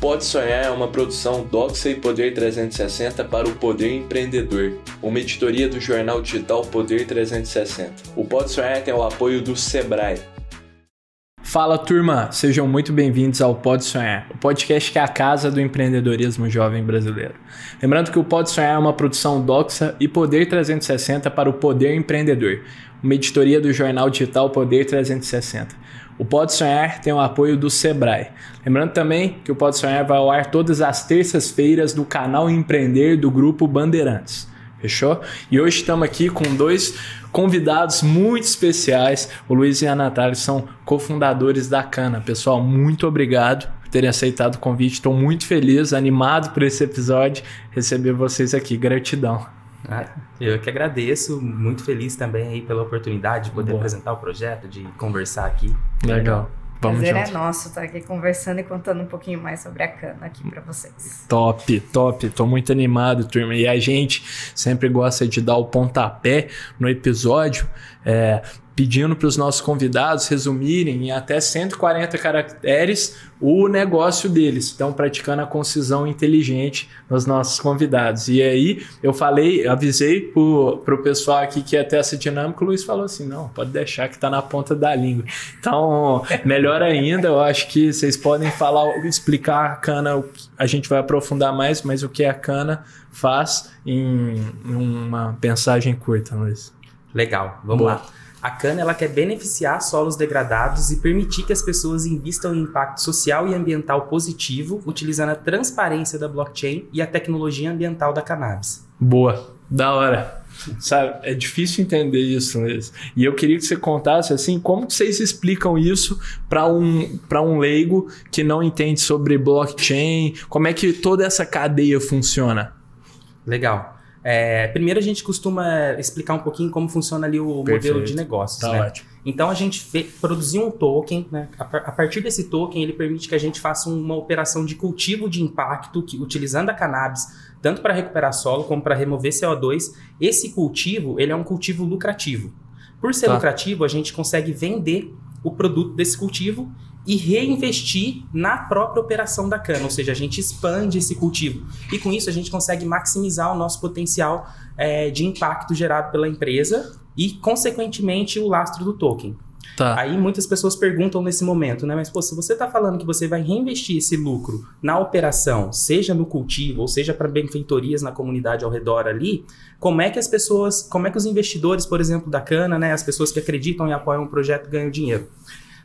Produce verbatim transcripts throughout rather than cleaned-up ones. Pode Sonhar é uma produção DOXA e Poder trezentos e sessenta para o Poder Empreendedor, uma editoria do jornal digital Poder trezentos e sessenta. O Pode Sonhar tem o apoio do SEBRAE. Fala, turma! Sejam muito bem-vindos ao Pode Sonhar, o podcast que é a casa do empreendedorismo jovem brasileiro. Lembrando que o Pode Sonhar é uma produção DOXA e Poder trezentos e sessenta para o Poder Empreendedor, uma editoria do jornal digital Poder trezentos e sessenta. O Pode Sonhar tem o apoio do SEBRAE. Lembrando também que o Pode Sonhar vai ao ar todas as terças-feiras no canal Empreender do Grupo Bandeirantes. Fechou? E hoje estamos aqui com dois convidados muito especiais. O Luiz e a Natália são cofundadores da Kanna. Pessoal, muito obrigado por terem aceitado o convite. Estou muito feliz, animado por esse episódio, receber vocês aqui. Gratidão. Ah, eu que agradeço, muito feliz também aí pela oportunidade de poder Boa. apresentar o projeto, de conversar aqui. Legal. Vamos junto. O prazer é nosso estar aqui conversando e contando um pouquinho mais sobre a Kanna aqui para vocês. Top, top. Tô muito animado, turma. E a gente sempre gosta de dar o pontapé no episódio, é, pedindo para os nossos convidados resumirem em até cento e quarenta caracteres o negócio deles. Então, praticando a concisão inteligente nos nossos convidados. E aí, eu falei, avisei para o pessoal aqui que ia ter essa dinâmica, o Luiz falou assim, não, pode deixar que está na ponta da língua. Então, melhor ainda, eu acho que vocês podem falar, explicar a Kanna, a gente vai aprofundar mais, mas o que a Kanna faz em uma mensagem curta, Luiz. Legal, vamos Boa. lá. A Kanna, ela quer beneficiar solos degradados e permitir que as pessoas invistam em impacto social e ambiental positivo, utilizando a transparência da blockchain e a tecnologia ambiental da cannabis. Boa, da hora. Sabe, é difícil entender isso, Luiz. E eu queria que você contasse assim, como que vocês explicam isso para um, para um leigo que não entende sobre blockchain, como é que toda essa cadeia funciona? Legal. É, primeiro a gente costuma explicar um pouquinho como funciona ali o Perfeito. modelo de negócios, tá né? Ótimo. Então a gente fez, produziu um token, né? a, a partir desse token ele permite que a gente faça uma operação de cultivo de impacto que, utilizando a cannabis, tanto para recuperar solo como para remover C O dois. Esse cultivo, ele é um cultivo lucrativo. Por ser tá. lucrativo, a gente consegue vender o produto desse cultivo e reinvestir na própria operação da Kanna, ou seja, a gente expande esse cultivo. E com isso a gente consegue maximizar o nosso potencial é, de impacto gerado pela empresa e, consequentemente, o lastro do token. Tá. Aí muitas pessoas perguntam nesse momento, né? Mas pô, se você está falando que você vai reinvestir esse lucro na operação, seja no cultivo ou seja para benfeitorias na comunidade ao redor ali, como é que as pessoas, como é que os investidores, por exemplo, da Kanna, né? As pessoas que acreditam e apoiam o projeto ganham dinheiro?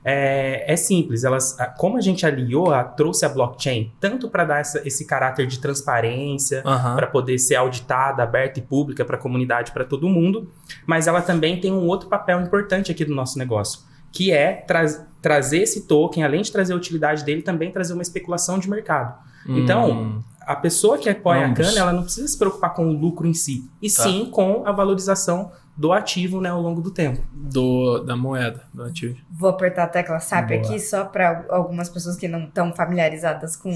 É, é simples, elas, como a gente aliou, a, trouxe a blockchain tanto para dar essa, esse caráter de transparência, uhum. para poder ser auditada, aberta e pública para a comunidade, para todo mundo, mas ela também tem um outro papel importante aqui do nosso negócio, que é tra- trazer esse token, além de trazer a utilidade dele, também trazer uma especulação de mercado. Hum. Então, a pessoa que apoia Vamos. a Kanna, ela não precisa se preocupar com o lucro em si, e tá. sim com a valorização do ativo, né, ao longo do tempo. Do, da moeda, do ativo. Vou apertar a tecla S A P Boa. aqui, só para algumas pessoas que não estão familiarizadas com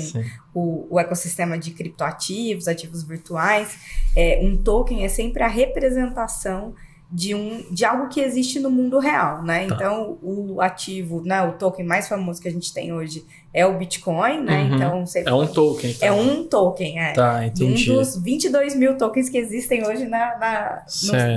o, o ecossistema de criptoativos, ativos virtuais. É, um token é sempre a representação de, um, de algo que existe no mundo real, né? Tá. Então, o ativo, né, o token mais famoso que a gente tem hoje é o Bitcoin, né? Uhum. Então, sempre é um token. Tá. É um token, é. Tá, entendi. Um dos vinte e dois mil tokens que existem hoje na, na,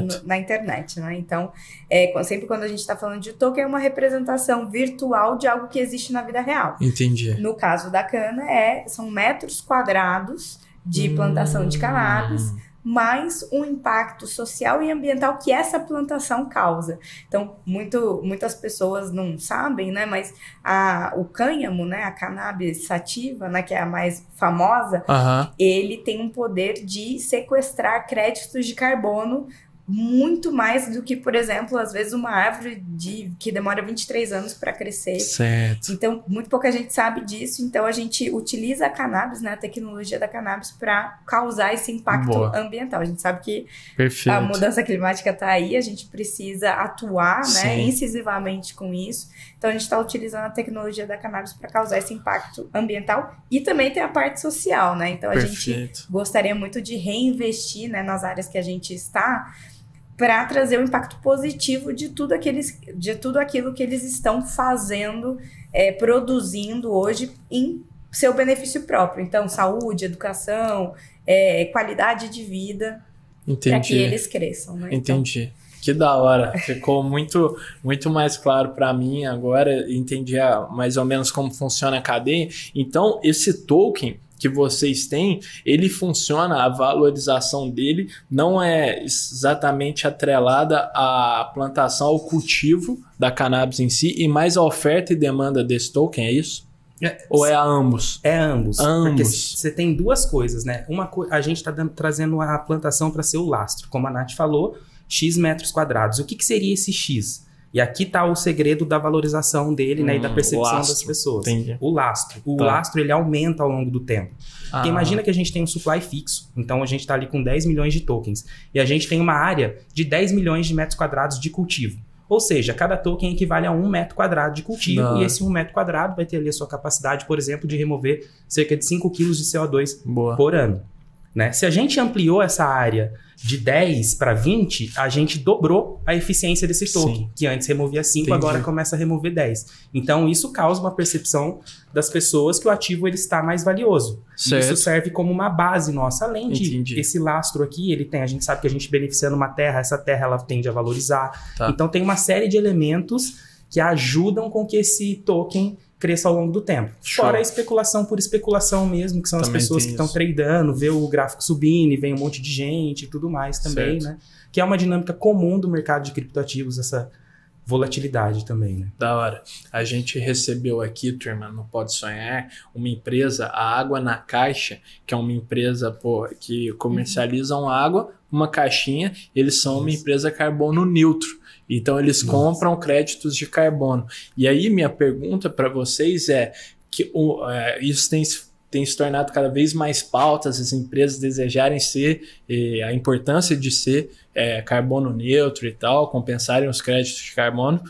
no, no, na internet, né? Então, é, sempre quando a gente está falando de token, é uma representação virtual de algo que existe na vida real. Entendi. No caso da Kanna, é, são metros quadrados de plantação hum. de cannabis, mais um impacto social e ambiental que essa plantação causa. Então, muito, muitas pessoas não sabem, né? Mas a, o cânhamo, né? A cannabis sativa, né? Que é a mais famosa, uhum. ele tem um poder de sequestrar créditos de carbono muito mais do que, por exemplo, às vezes uma árvore de, que demora vinte e três anos para crescer. Certo. Então, muito pouca gente sabe disso. Então, a gente utiliza a cannabis, né, a tecnologia da cannabis para causar esse impacto Boa. ambiental. A gente sabe que Perfeito. a mudança climática está aí, a gente precisa atuar, né, incisivamente com isso. Então, a gente está utilizando a tecnologia da cannabis para causar esse impacto ambiental e também tem a parte social, né? Então, a Perfeito. gente gostaria muito de reinvestir, né, nas áreas que a gente está, para trazer o impacto positivo de tudo, aqueles, de tudo aquilo que eles estão fazendo, é, produzindo hoje em seu benefício próprio. Então, saúde, educação, é, qualidade de vida, para que eles cresçam. Né? Entendi. Então, que da hora, ficou muito, muito mais claro para mim agora, entendi mais ou menos como funciona a cadeia. Então, esse token que vocês têm, ele funciona, a valorização dele não é exatamente atrelada à plantação, ao cultivo da cannabis em si, e mais a oferta e demanda desse token, é isso? É, Ou é a ambos? É ambos. ambos. Porque você tem duas coisas, né? Uma co- a gente está trazendo a plantação para ser o lastro, como a Nath falou, X metros quadrados. O que, que seria esse X? E aqui está o segredo da valorização dele, hum, né, e da percepção das pessoas. Entendi. O lastro. O tá. lastro ele aumenta ao longo do tempo. Ah. Porque imagina que a gente tem um supply fixo. Então a gente está ali com dez milhões de tokens. E a gente tem uma área de dez milhões de metros quadrados de cultivo. Ou seja, cada token equivale a um metro quadrado de cultivo. Não. E esse um metro quadrado vai ter ali a sua capacidade, por exemplo, de remover cerca de cinco quilos de C O dois Boa. Por ano. Né? Se a gente ampliou essa área de dez para vinte, a gente dobrou a eficiência desse token, Sim. que antes removia cinco, Entendi. Agora começa a remover dez. Então, isso causa uma percepção das pessoas que o ativo ele está mais valioso. Certo. Isso serve como uma base nossa. Além de Entendi. Esse lastro aqui, ele tem, a gente sabe que a gente beneficiando uma terra, essa terra ela tende a valorizar. Tá. Então, tem uma série de elementos que ajudam com que esse token cresça ao longo do tempo. Show. Fora a especulação por especulação mesmo, que são também as pessoas que estão tradando, vê o gráfico subindo e vem um monte de gente e tudo mais também, certo. Né? Que é uma dinâmica comum do mercado de criptoativos, essa volatilidade também, né? Da hora. A gente recebeu aqui, turma, no Pode Sonhar, uma empresa, a Água na Caixa, que é uma empresa pô, que comercializam água, uma caixinha, eles são Isso. uma empresa carbono neutro. Então, eles Nossa. Compram créditos de carbono. E aí, minha pergunta para vocês é que o, é, isso tem, tem se tornado cada vez mais pautas, as empresas desejarem ser, eh, a importância de ser eh, carbono neutro e tal, compensarem os créditos de carbono.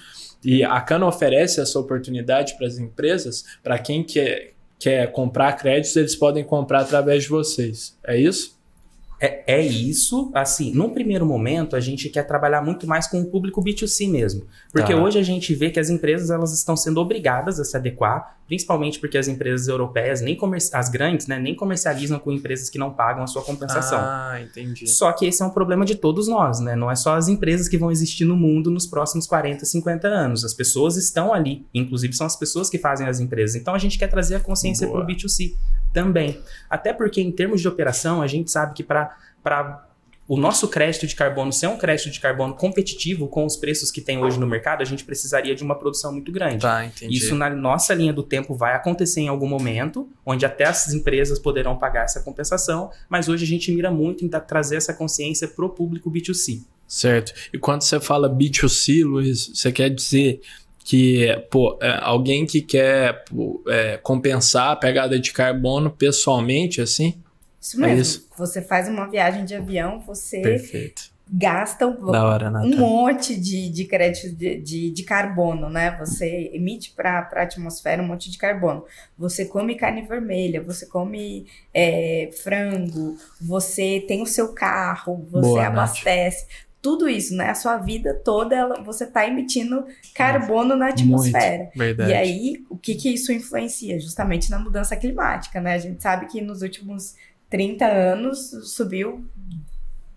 E a Kanna oferece essa oportunidade para as empresas, para quem quer, quer comprar créditos, eles podem comprar através de vocês. É isso? É, é isso, assim, num primeiro momento a gente quer trabalhar muito mais com o público B dois C mesmo, porque tá. hoje a gente vê que as empresas elas estão sendo obrigadas a se adequar, principalmente porque as empresas europeias, nem comerci- as grandes, né, nem comercializam com empresas que não pagam a sua compensação. Ah, entendi. Só que esse é um problema de todos nós, né? Não é só as empresas que vão existir no mundo nos próximos quarenta, cinquenta anos, as pessoas estão ali, inclusive são as pessoas que fazem as empresas, então a gente quer trazer a consciência para o B dois C. Também. Até porque, em termos de operação, a gente sabe que para o nosso crédito de carbono ser um crédito de carbono competitivo com os preços que tem hoje no mercado, a gente precisaria de uma produção muito grande. Tá, entendi. Isso, na nossa linha do tempo, vai acontecer em algum momento, onde até as empresas poderão pagar essa compensação, mas hoje a gente mira muito em trazer essa consciência para o público B dois C. Certo. E quando você fala B dois C, Luiz, você quer dizer que pô, alguém que quer pô, é, compensar a pegada de carbono pessoalmente, assim? Isso mesmo. É isso? Você faz uma viagem de avião, você Perfeito. Gasta um, hora, um monte de, de crédito de, de, de carbono, né? Você emite para a atmosfera um monte de carbono. Você come carne vermelha, você come é, frango, você tem o seu carro, você Boa, abastece... Nath. Tudo isso, né? A sua vida toda, ela, você está emitindo carbono Nossa, na atmosfera. Muito, verdade. E aí, o que, que isso influencia? Justamente na mudança climática, né? A gente sabe que nos últimos trinta anos subiu...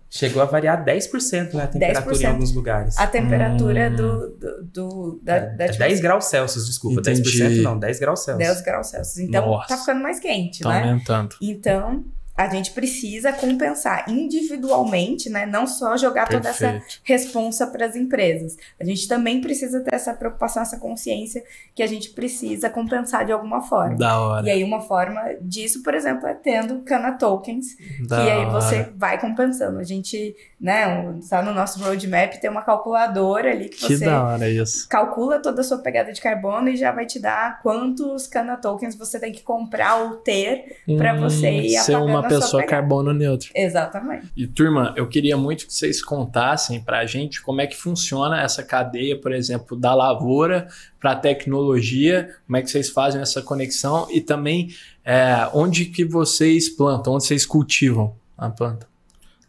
Chegou a variar dez por cento, né, a temperatura em alguns lugares. A temperatura hum. do, do, do, da, é, da atmosfera. dez graus Celsius, desculpa. Entendi. dez por cento não, dez graus Celsius. dez graus Celsius. Então, Nossa. Tá ficando mais quente, tá, né? Tá aumentando. Então... A gente precisa compensar individualmente, né? Não só jogar Perfeito. Toda essa responsa para as empresas. A gente também precisa ter essa preocupação, essa consciência que a gente precisa compensar de alguma forma. Da hora. E aí uma forma disso, por exemplo, é tendo Kanna Tokens, da que aí você hora. Vai compensando. A gente, né, está no nosso roadmap, tem uma calculadora ali que, que você da hora isso. calcula toda a sua pegada de carbono e já vai te dar quantos Kanna Tokens você tem que comprar ou ter para hum, você ir apagando. Pessoa carbono neutro. Exatamente. E turma, eu queria muito que vocês contassem pra gente como é que funciona essa cadeia, por exemplo, da lavoura pra tecnologia, como é que vocês fazem essa conexão e também é, onde que vocês plantam, onde vocês cultivam a planta.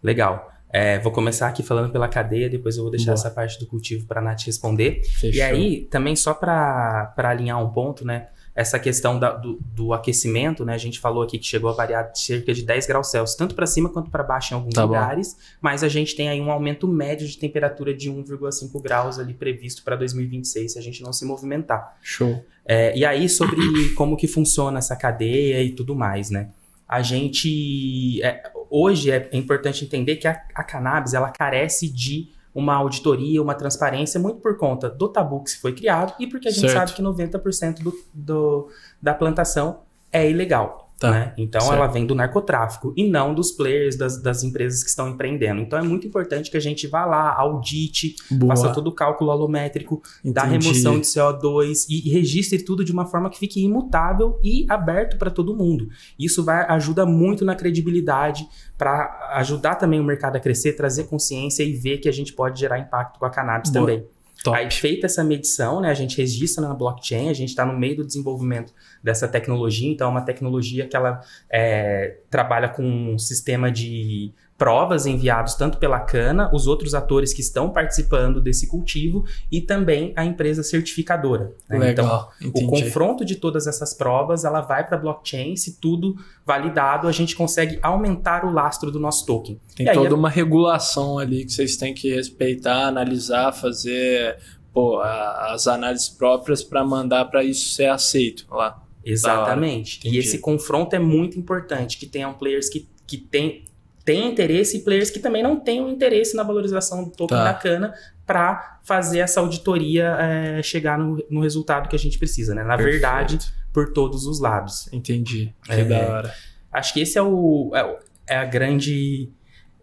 Legal. É, vou começar aqui falando pela cadeia, depois eu vou deixar Boa. Essa parte do cultivo pra Nath responder. Fechou. E aí, também só pra, pra alinhar um ponto, né? essa questão da, do, do aquecimento, né? A gente falou aqui que chegou a variar de cerca de dez graus Celsius, tanto para cima quanto para baixo em alguns tá lugares, bom. Mas a gente tem aí um aumento médio de temperatura de um vírgula cinco graus ali previsto para dois mil e vinte e seis, se a gente não se movimentar. Show. É, e aí, sobre como que funciona essa cadeia e tudo mais, né? A gente... É, hoje é importante entender que a, a cannabis, ela carece de uma auditoria, uma transparência, muito por conta do tabu que se foi criado e porque a gente certo. sabe que noventa por cento do, do, da plantação é ilegal. Tá. Né? Então, certo. ela vem do narcotráfico e não dos players, das, das empresas que estão empreendendo. Então, é muito importante que a gente vá lá, audite, Boa. faça todo o cálculo holométrico, Entendi. da remoção de C O dois e, e registre tudo de uma forma que fique imutável e aberto para todo mundo. Isso vai, ajuda muito na credibilidade, para ajudar também o mercado a crescer, trazer consciência e ver que a gente pode gerar impacto com a cannabis Boa. também. Top. Aí, feita essa medição, né, a gente registra na blockchain, a gente está no meio do desenvolvimento dessa tecnologia. Então, é uma tecnologia que ela é, trabalha com um sistema de provas enviados tanto pela Kanna, os outros atores que estão participando desse cultivo e também a empresa certificadora. Né? Legal, então, entendi. O confronto de todas essas provas, ela vai para a blockchain. Se tudo validado, a gente consegue aumentar o lastro do nosso token. Tem e toda aí, uma regulação ali que vocês têm que respeitar, analisar, fazer pô, a, as análises próprias para mandar para isso ser aceito lá. Exatamente. E esse confronto é muito importante, que tenham players que, que têm... tem interesse e players que também não têm um interesse na valorização do token tá. da Kanna para fazer essa auditoria é, chegar no, no resultado que a gente precisa, né? Na Perfeito. verdade, por todos os lados. Entendi. Que é, da hora. Acho que esse é o, é, é a grande...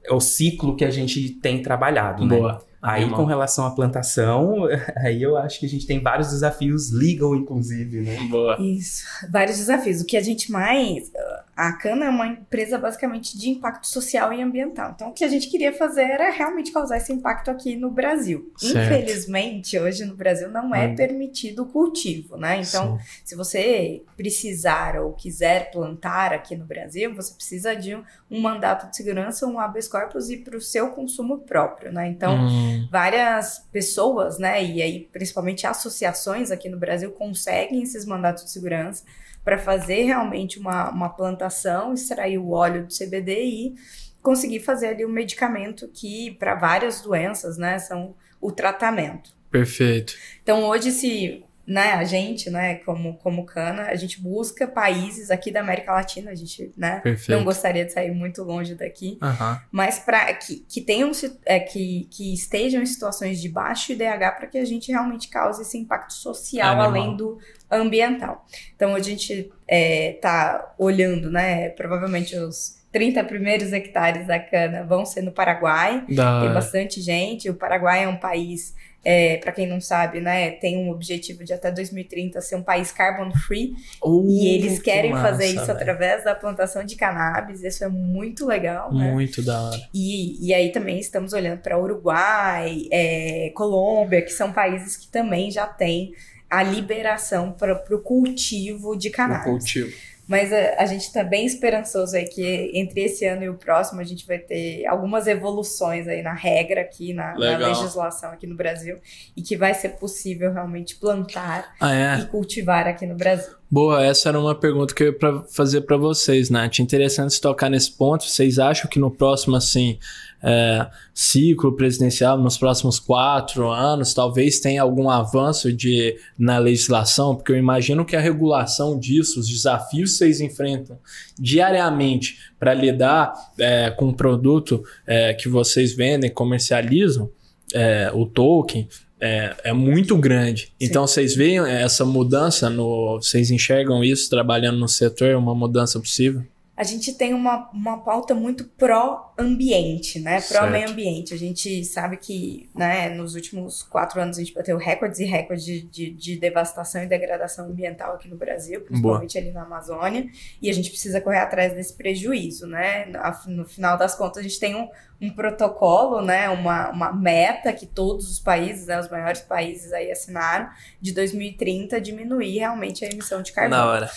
É o ciclo que a gente tem trabalhado, Boa. né? Aí, Animal. com relação à plantação, aí eu acho que a gente tem vários desafios legal, inclusive, né? Boa. Isso, vários desafios. O que a gente mais... A Kanna é uma empresa basicamente de impacto social e ambiental. Então, o que a gente queria fazer era realmente causar esse impacto aqui no Brasil. Certo. Infelizmente, hoje no Brasil não é hum. permitido o cultivo, né? Então, Sim. se você precisar ou quiser plantar aqui no Brasil, você precisa de um, um mandato de segurança, um habeas corpus e para o seu consumo próprio, né? Então... Hum. Várias pessoas, né, e aí principalmente associações aqui no Brasil conseguem esses mandatos de segurança para fazer realmente uma, uma plantação, extrair o óleo do C B D e conseguir fazer ali um medicamento que para várias doenças, né, são o tratamento. Perfeito. Então hoje se, né, a gente, né, como, como Kanna, a gente busca países aqui da América Latina, a gente, né, Perfeito. não gostaria de sair muito longe daqui, uhum. mas para que, que tenham, é, que, que estejam em situações de baixo I D H para que a gente realmente cause esse impacto social Animal. além do ambiental. Então, a gente está é, olhando, né, provavelmente os trinta primeiros hectares da Kanna vão ser no Paraguai, da... tem bastante gente. O Paraguai é um país, é, para quem não sabe, né, tem um objetivo de até dois mil e trinta ser um país carbon free, uh, e eles querem massa, fazer isso véio. através da plantação de cannabis. Isso é muito legal, né? Muito da hora. E, e aí também estamos olhando para Uruguai, é, Colômbia, que são países que também já têm a liberação para o cultivo de cannabis. O cultivo. Mas a, a gente está bem esperançoso aí que entre esse ano e o próximo a gente vai ter algumas evoluções aí na regra aqui, na, na legislação aqui no Brasil, e que vai ser possível realmente plantar ah, é? e cultivar aqui no Brasil. Boa, essa era uma pergunta que eu ia pra fazer para vocês, Nath. Interessante tocar nesse ponto. Vocês acham que no próximo assim, é, ciclo presidencial, nos próximos quatro anos, talvez tenha algum avanço de, na legislação? Porque eu imagino que a regulação disso, os desafios que vocês enfrentam diariamente para lidar é, com o produto é, que vocês vendem, comercializam, é, o token... É, é muito grande. Sim. Então, vocês veem essa mudança, no, vocês enxergam isso trabalhando no setor, uma mudança possível? A gente tem uma, uma pauta muito pró-ambiente, né? Pró-meio ambiente. A gente sabe que, né, nos últimos quatro anos a gente bateu recordes e recordes de, de, de devastação e degradação ambiental aqui no Brasil, principalmente Boa. ali na Amazônia, e a gente precisa correr atrás desse prejuízo, né? No final das contas, a gente tem um, um protocolo, né? Uma, uma meta que todos os países, né, os maiores países aí assinaram, de dois mil e trinta, diminuir realmente a emissão de carbono. Na hora.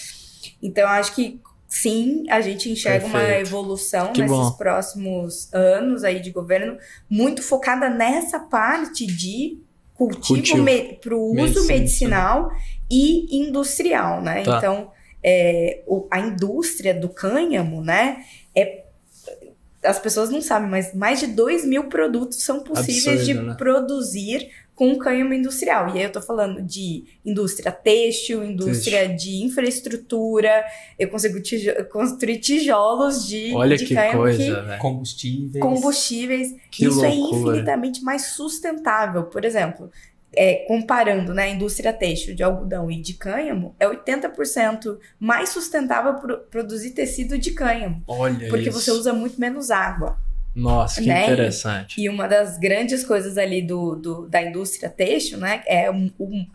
Então, acho que sim, a gente enxerga Perfeito. uma evolução que nesses bom. próximos anos aí de governo, muito focada nessa parte de cultivo, cultivo. Me, para o uso medicinal e industrial, né? Tá. Então, é, o, a indústria do cânhamo, né, é, as pessoas não sabem, mas mais de dois mil produtos são possíveis Absurdo, de né? produzir com cânhamo industrial. E aí eu tô falando de indústria têxtil, indústria Têxtil. de infraestrutura, eu consigo tijo- construir tijolos de, Olha de que cânhamo coisa, que... né? Combustíveis. Combustíveis. Que Isso loucura. é infinitamente mais sustentável. Por exemplo, é, comparando, né, a indústria têxtil de algodão e de cânhamo, é oitenta por cento mais sustentável pro- produzir tecido de cânhamo. Olha Porque isso. você usa muito menos água. Nossa, que né? interessante. E uma das grandes coisas ali do, do, da indústria têxtil, né, é o, o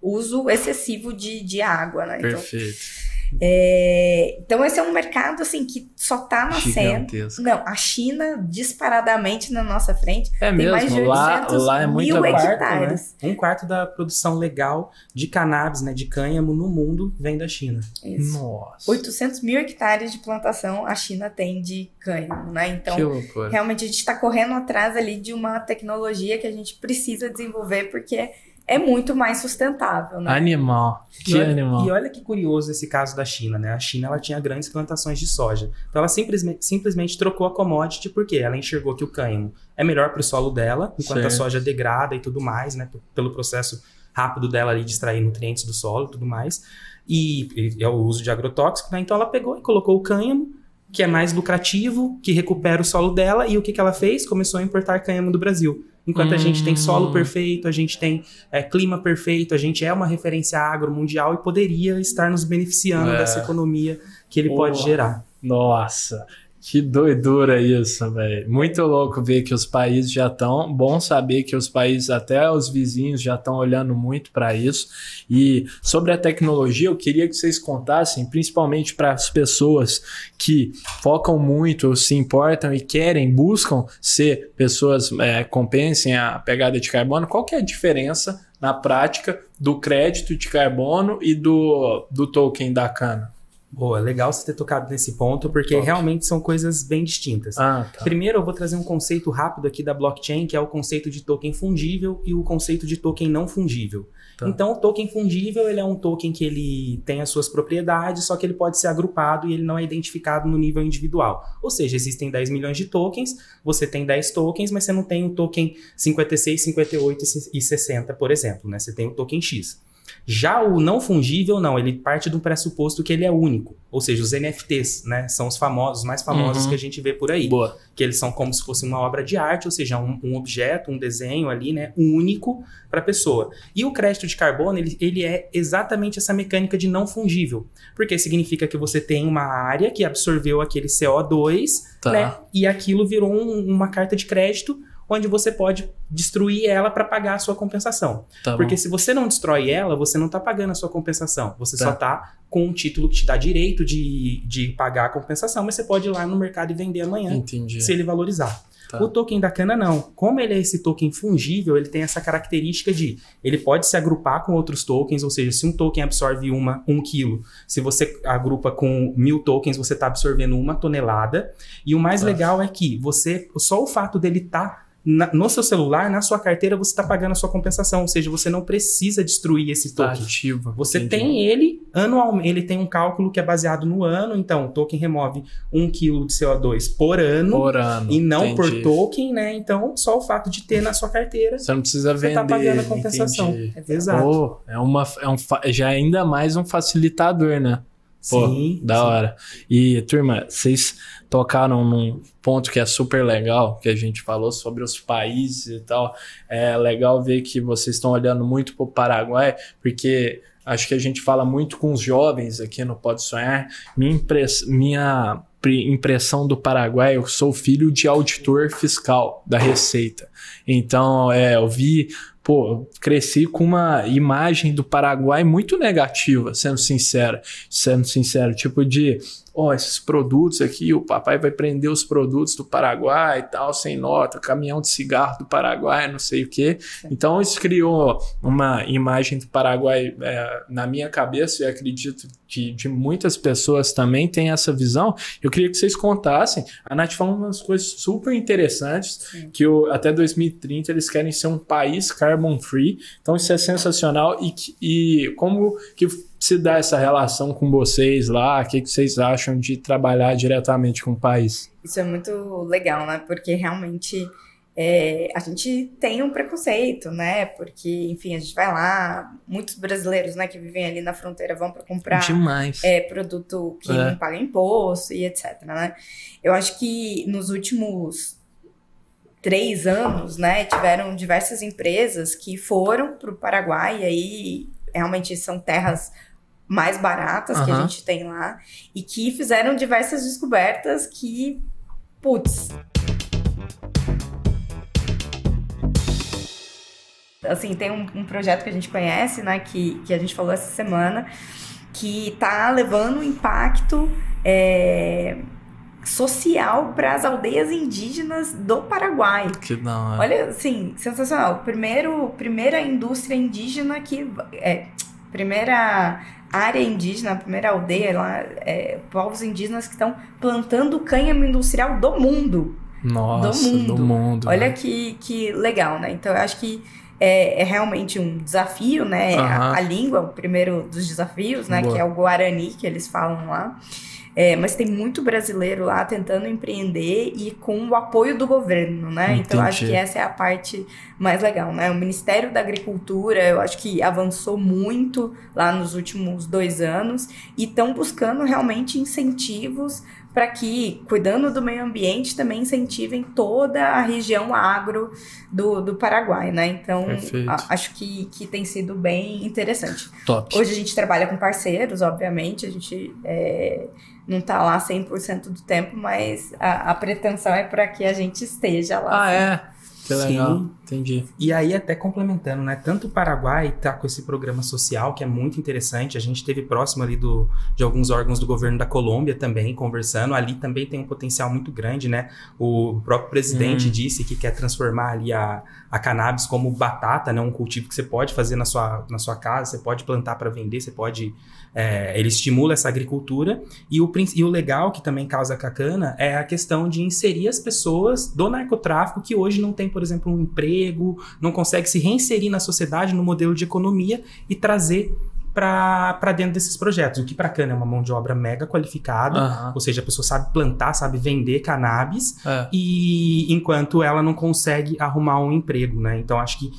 uso excessivo de, de água, né? Perfeito. Então, é, então, esse é um mercado, assim, que só tá nascendo. Gigantesco. Não, a China disparadamente na nossa frente. É tem mesmo, mais de lá, lá é muito mil hectares. Né? Um quarto da produção legal de cannabis, né, de cânhamo no mundo vem da China. Isso. Nossa. oitocentos mil hectares de plantação a China tem de cânhamo, né? Então, realmente a gente tá correndo atrás ali de uma tecnologia que a gente precisa desenvolver porque... é muito mais sustentável, né? Animal, que e olha, animal. E olha que curioso esse caso da China, né? A China, ela tinha grandes plantações de soja. Então, ela simplesmente, simplesmente trocou a commodity porque ela enxergou que o cânhamo é melhor para o solo dela, enquanto Sim. a soja degrada e tudo mais, né? P- pelo processo rápido dela ali de extrair nutrientes do solo e tudo mais. E é o uso de agrotóxico, né? Então, ela pegou e colocou o cânhamo, que é mais lucrativo, que recupera o solo dela. E o que, que ela fez? Começou a importar cânhamo do Brasil. Enquanto hum. a gente tem solo perfeito, a gente tem é, clima perfeito, a gente é uma referência agro mundial e poderia estar nos beneficiando é. dessa economia que ele oh. pode gerar. Nossa, que doidura isso, velho. Muito louco ver que os países já estão... Bom saber que os países, até os vizinhos, já estão olhando muito para isso. E sobre a tecnologia, eu queria que vocês contassem, principalmente para as pessoas que focam muito, se importam e querem, buscam ser pessoas é, compensem a pegada de carbono. Qual que é a diferença, na prática, do crédito de carbono e do, do token da Kanna? Boa, legal você ter tocado nesse ponto, porque Top. realmente são coisas bem distintas. Ah, tá. Primeiro, eu vou trazer um conceito rápido aqui da blockchain, que é o conceito de token fundível e o conceito de token não fundível. Tá. Então, o token fundível, ele é um token que ele tem as suas propriedades, só que ele pode ser agrupado e ele não é identificado no nível individual. Ou seja, existem dez milhões de tokens, você tem dez tokens, mas você não tem o token cinquenta e seis, cinquenta e oito e sessenta, por exemplo, né? Você tem o token X. Já o não fungível, não, ele parte de um pressuposto que ele é único, ou seja, os N F Ts, né, são os famosos, os mais famosos uhum. que a gente vê por aí, Boa. que eles são como se fosse uma obra de arte, ou seja, um, um objeto, um desenho ali, né, único para a pessoa. E o crédito de carbono, ele, ele é exatamente essa mecânica de não fungível, porque significa que você tem uma área que absorveu aquele C O dois, tá. né, e aquilo virou um, uma carta de crédito, onde você pode destruir ela para pagar a sua compensação. Tá Porque se você não destrói ela, você não está pagando a sua compensação. Você tá. só está com um título que te dá direito de, de pagar a compensação, mas você pode ir lá no mercado e vender amanhã, Entendi. se ele valorizar. Tá. O token da Kanna não. Como ele é esse token fungível, ele tem essa característica de... ele pode se agrupar com outros tokens, ou seja, se um token absorve uma, um quilo, se você agrupa com mil tokens, você está absorvendo uma tonelada. E o mais tá. legal é que você só o fato dele estar... Tá Na, no seu celular, na sua carteira, você está pagando a sua compensação, ou seja, você não precisa destruir esse token. Ativa, você entendi. tem ele anualmente, ele tem um cálculo que é baseado no ano, então o token remove um quilo de C O dois por ano, por ano e não entendi. por token, né? Então, só o fato de ter na sua carteira, você não precisa vender, você está pagando a compensação. Entendi. Exato. Oh, é uma, é um, já é ainda mais um facilitador, né? Pô, sim, da sim. hora. E, turma, vocês tocaram num ponto que é super legal, que a gente falou sobre os países e tal. É legal ver que vocês estão olhando muito para o Paraguai, porque acho que a gente fala muito com os jovens aqui no Pode Sonhar. Minha, impress- minha impressão do Paraguai, eu sou filho de auditor fiscal da Receita. Então, é, eu vi... Pô, cresci com uma imagem do Paraguai muito negativa, sendo sincero, sendo sincero, tipo de, ó, oh, esses produtos aqui, o papai vai prender os produtos do Paraguai e tal, sem nota, caminhão de cigarro do Paraguai, não sei o quê. Então, isso criou uma imagem do Paraguai é, na minha cabeça, e acredito que de muitas pessoas também tem essa visão. Eu queria que vocês contassem. A Nath falou umas coisas super interessantes, Sim. que o, até dois mil e trinta eles querem ser um país carbonizado. carbon free. Então isso é sensacional. E, e como que se dá essa relação com vocês lá? O que, que vocês acham de trabalhar diretamente com o país? Isso é muito legal, né? Porque realmente é, a gente tem um preconceito, né? Porque, enfim, a gente vai lá, muitos brasileiros, né, que vivem ali na fronteira vão para comprar é, produto que é. não paga imposto e etcétera, né? Eu acho que nos últimos três anos, né, tiveram diversas empresas que foram para o Paraguai, e aí realmente são terras mais baratas uhum. que a gente tem lá, e que fizeram diversas descobertas que, putz... Assim, tem um, um projeto que a gente conhece, né, que, que a gente falou essa semana, que tá levando um impacto é, social para as aldeias indígenas do Paraguai. Que da hora. Olha, assim, sensacional. Primeiro, primeira indústria indígena que... É, primeira área indígena, a primeira aldeia lá, é, povos indígenas que estão plantando cânhamo industrial do mundo. Nossa, do mundo. Do mundo Olha né? que, que legal, né? Então, eu acho que É, é realmente um desafio, né? Uhum. A, a língua, o primeiro dos desafios, né? Boa. Que é o guarani, que eles falam lá. É, mas tem muito brasileiro lá tentando empreender e com o apoio do governo, né? Entendi. Então, acho que essa é a parte mais legal, né? O Ministério da Agricultura, eu acho que avançou muito lá nos últimos dois anos e estão buscando realmente incentivos para que, cuidando do meio ambiente, também incentivem toda a região agro do, do Paraguai, né? Então, a, acho que, que tem sido bem interessante. Top. Hoje a gente trabalha com parceiros, obviamente, a gente é, não está lá cem por cento do tempo, mas a, a pretensão é para que a gente esteja lá. Ah, assim. é? Que legal. Sim. Entendi. E aí, até complementando, né? Tanto o Paraguai está com esse programa social, que é muito interessante. A gente esteve próximo ali do, de alguns órgãos do governo da Colômbia também, conversando. Ali também tem um potencial muito grande, né? O próprio presidente hum. disse que quer transformar ali a, a cannabis como batata, né? Um cultivo que você pode fazer na sua, na sua casa, você pode plantar para vender, você pode... É, ele estimula essa agricultura. E o, e o legal que também causa a cana é a questão de inserir as pessoas do narcotráfico, que hoje não tem, por exemplo, um emprego, não consegue se reinserir na sociedade, no modelo de economia, e trazer para dentro desses projetos. O que para a cana é uma mão de obra mega qualificada, uhum. ou seja, a pessoa sabe plantar, sabe vender cannabis, é. e enquanto ela não consegue arrumar um emprego, né? Então, acho que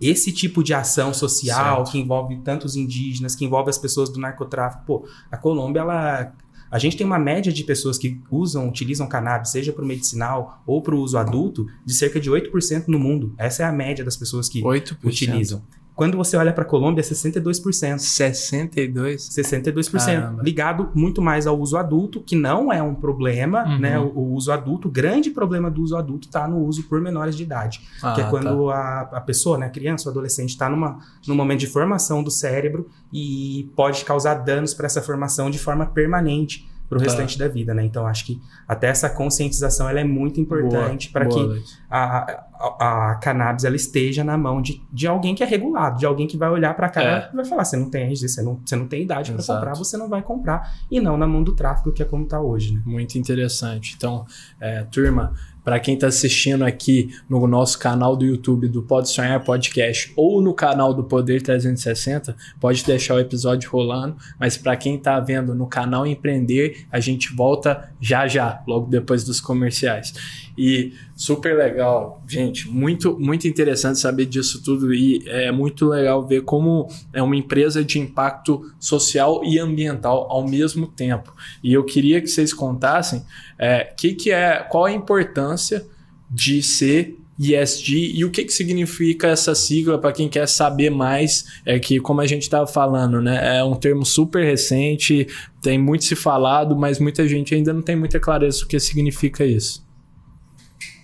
esse tipo de ação social, certo. Que envolve tantos indígenas, que envolve as pessoas do narcotráfico, pô, a Colômbia, ela... A gente tem uma média de pessoas que usam, utilizam cannabis, seja para o medicinal ou para o uso adulto, de cerca de oito por cento no mundo. Essa é a média das pessoas que oito por cento utilizam. Quando você olha para a Colômbia, é sessenta e dois por cento. sessenta e dois por cento? sessenta e dois por cento. Caramba. Ligado muito mais ao uso adulto, que não é um problema, uhum. né? O, o uso adulto, o grande problema do uso adulto está no uso por menores de idade. Ah, que é quando tá. a, a pessoa, né, a criança, o adolescente, está num momento de formação do cérebro e pode causar danos para essa formação de forma permanente para o restante tá. da vida, né? Então, acho que até essa conscientização ela é muito importante para que a, a, a cannabis ela esteja na mão de, de alguém que é regulado, de alguém que vai olhar para a cannabis é. e vai falar, você não tem R G, você não, você não tem idade para comprar, você não vai comprar, e não na mão do tráfico, que é como está hoje, né? Muito interessante. Então, é, turma, para quem está assistindo aqui no nosso canal do YouTube do Pode Sonhar Podcast ou no canal do Poder trezentos e sessenta, pode deixar o episódio rolando, mas para quem está vendo no canal Empreender, a gente volta já já, logo depois dos comerciais. E super legal, gente, muito, muito interessante saber disso tudo, e é muito legal ver como é uma empresa de impacto social e ambiental ao mesmo tempo. E eu queria que vocês contassem é, que que é, qual a importância de ser E S G e o que, que significa essa sigla para quem quer saber mais. É que, como a gente estava falando, né, é um termo super recente, tem muito se falado, mas muita gente ainda não tem muita clareza do que significa isso.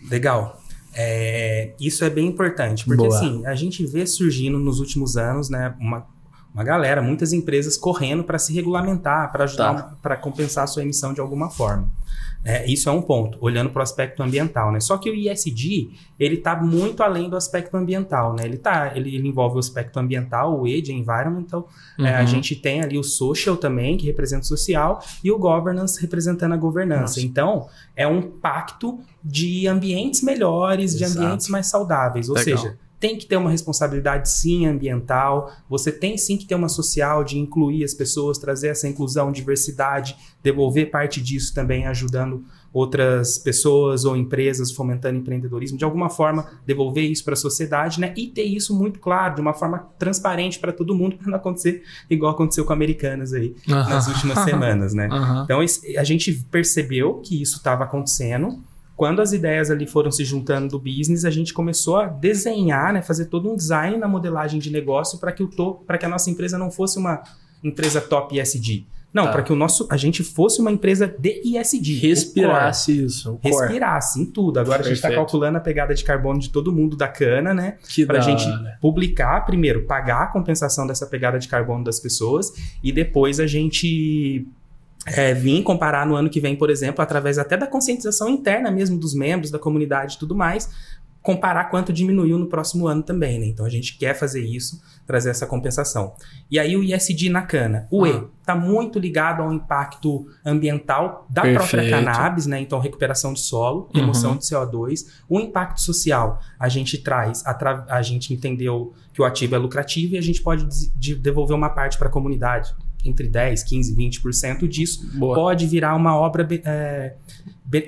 Legal. É, isso é bem importante, porque Boa. assim, a gente vê surgindo nos últimos anos, né, uma, uma galera, muitas empresas correndo para se regulamentar, para ajudar, tá. para compensar a sua emissão de alguma forma. É, isso é um ponto, olhando para o aspecto ambiental, né? Só que o E S G, ele está muito além do aspecto ambiental, né? Ele, tá, ele, ele envolve o aspecto ambiental, o E de environmental, uhum. é, a gente tem ali o social também, que representa o social, e o governance representando a governança. Nossa. Então, é um pacto de ambientes melhores, Exato. de ambientes mais saudáveis, ou Legal. seja... tem que ter uma responsabilidade, sim, ambiental, você tem, sim, que ter uma social de incluir as pessoas, trazer essa inclusão, diversidade, devolver parte disso também ajudando outras pessoas ou empresas, fomentando empreendedorismo, de alguma forma devolver isso para a sociedade, né? E ter isso muito claro, de uma forma transparente para todo mundo, para não acontecer igual aconteceu com Americanas aí, uhum. nas últimas uhum. semanas, né? Uhum. Então, a gente percebeu que isso estava acontecendo. Quando as ideias ali foram se juntando do business, a gente começou a desenhar, né, fazer todo um design na modelagem de negócio para que o topo, para que a nossa empresa não fosse uma empresa top E S G. Não, tá. para que o nosso, a gente fosse uma empresa de E S G. Respirasse o core, isso. O core. Respirasse em tudo. Agora Perfeito. A gente está calculando a pegada de carbono de todo mundo da Kanna, né? Para a gente hora. Publicar, primeiro, pagar a compensação dessa pegada de carbono das pessoas e depois a gente... É, vim comparar no ano que vem, por exemplo, através até da conscientização interna mesmo dos membros, da comunidade e tudo mais, comparar quanto diminuiu no próximo ano também, né? Então, a gente quer fazer isso, trazer essa compensação. E aí, o E S G na Kanna. O ah. E está muito ligado ao impacto ambiental da Perfeito. Própria cannabis, né? Então, recuperação do solo, remoção uhum. de C O dois. O impacto social, a gente traz, a, tra- a gente entendeu que o ativo é lucrativo e a gente pode des- de devolver uma parte para a comunidade. Entre dez, quinze, vinte por cento disso Boa. Pode virar uma obra é,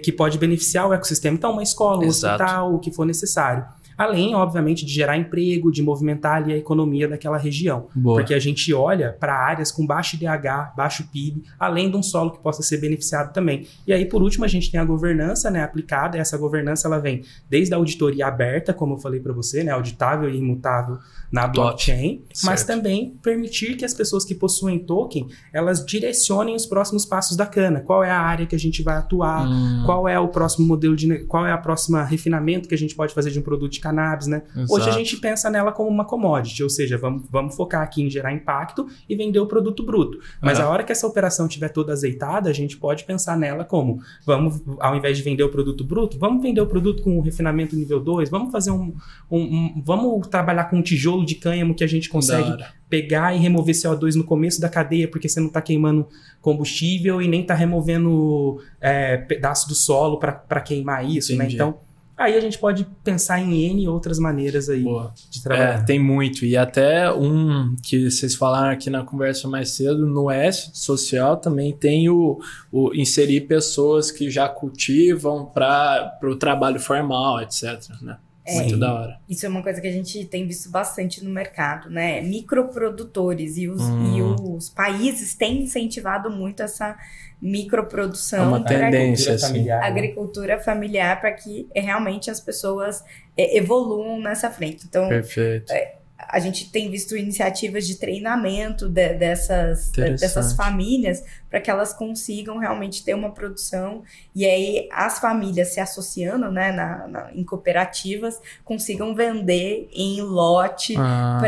que pode beneficiar o ecossistema. Então, uma escola, um Exato. Hospital, o que for necessário. Além, obviamente, de gerar emprego, de movimentar ali a economia daquela região. Boa. Porque a gente olha para áreas com baixo I D H, baixo P I B, além de um solo que possa ser beneficiado também. E aí, por último, a gente tem a governança, né, aplicada. Essa governança ela vem desde a auditoria aberta, como eu falei para você, né, auditável e imutável na blockchain, certo. Mas também permitir que as pessoas que possuem token, elas direcionem os próximos passos da Kanna. Qual é a área que a gente vai atuar? Hum. Qual é o próximo modelo de, qual é a próxima refinamento que a gente pode fazer de um produto de cannabis, né? Exato. Hoje a gente pensa nela como uma commodity, ou seja, vamos, vamos focar aqui em gerar impacto e vender o produto bruto. Mas é. A hora que essa operação estiver toda azeitada, a gente pode pensar nela como, vamos, ao invés de vender o produto bruto, vamos vender o produto com refinamento nível dois, vamos fazer um, um, um vamos trabalhar com um tijolo de cânhamo que a gente consegue pegar e remover C O dois no começo da cadeia, porque você não está queimando combustível e nem está removendo é, pedaço do solo para queimar isso, Entendi. Né? Então, aí a gente pode pensar em N outras maneiras aí Boa. De trabalhar. É, tem muito. E até um que vocês falaram aqui na conversa mais cedo, no S social também tem o, o inserir pessoas que já cultivam para o trabalho formal, etcétera. Né? É, muito da hora. Isso é uma coisa que a gente tem visto bastante no mercado, né? Microprodutores e os, hum. e os países têm incentivado muito essa microprodução. É uma tendência, agricultura familiar, assim. Agricultura familiar para que realmente as pessoas é, evoluam nessa frente. Então, Perfeito. É, a gente tem visto iniciativas de treinamento de, dessas, dessas famílias para que elas consigam realmente ter uma produção e aí as famílias se associando, né, na, na, em cooperativas, consigam vender em lote ah,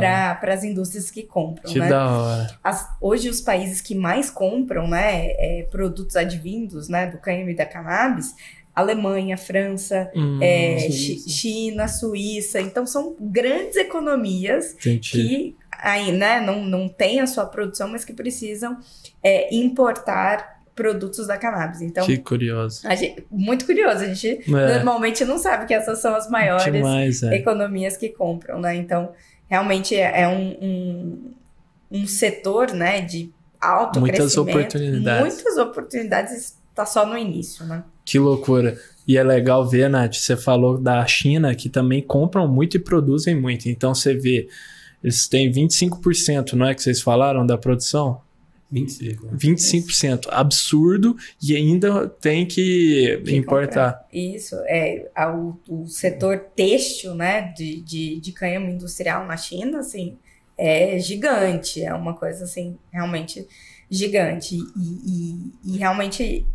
para as indústrias que compram. Que né? da hora. As, hoje os países que mais compram, né, é, produtos advindos, né, do cânhamo e da cannabis, Alemanha, França, hum, é, Suíça. China, Suíça. Então, são grandes economias Entendi. Que aí, né, não, não têm a sua produção, mas que precisam é, importar produtos da cannabis. Então, que curioso. A gente, muito curioso. A gente é. normalmente não sabe que essas são as maiores Demais, é. economias que compram. Né? Então, realmente é um, um, um setor, né, de alto muitas crescimento. Muitas oportunidades. Muitas oportunidades. Tá só no início, né? Que loucura. E é legal ver, Nath, você falou da China, que também compram muito e produzem muito. Então, você vê, eles têm vinte e cinco por cento, não é que vocês falaram, da produção? vinte e cinco por cento. vinte e cinco por cento. Absurdo e ainda tem que, que importar. Comprar. Isso. É, o, o setor têxtil, né, de, de, de cânhamo industrial na China, assim, é gigante. É uma coisa, assim, realmente gigante. E, e, e realmente...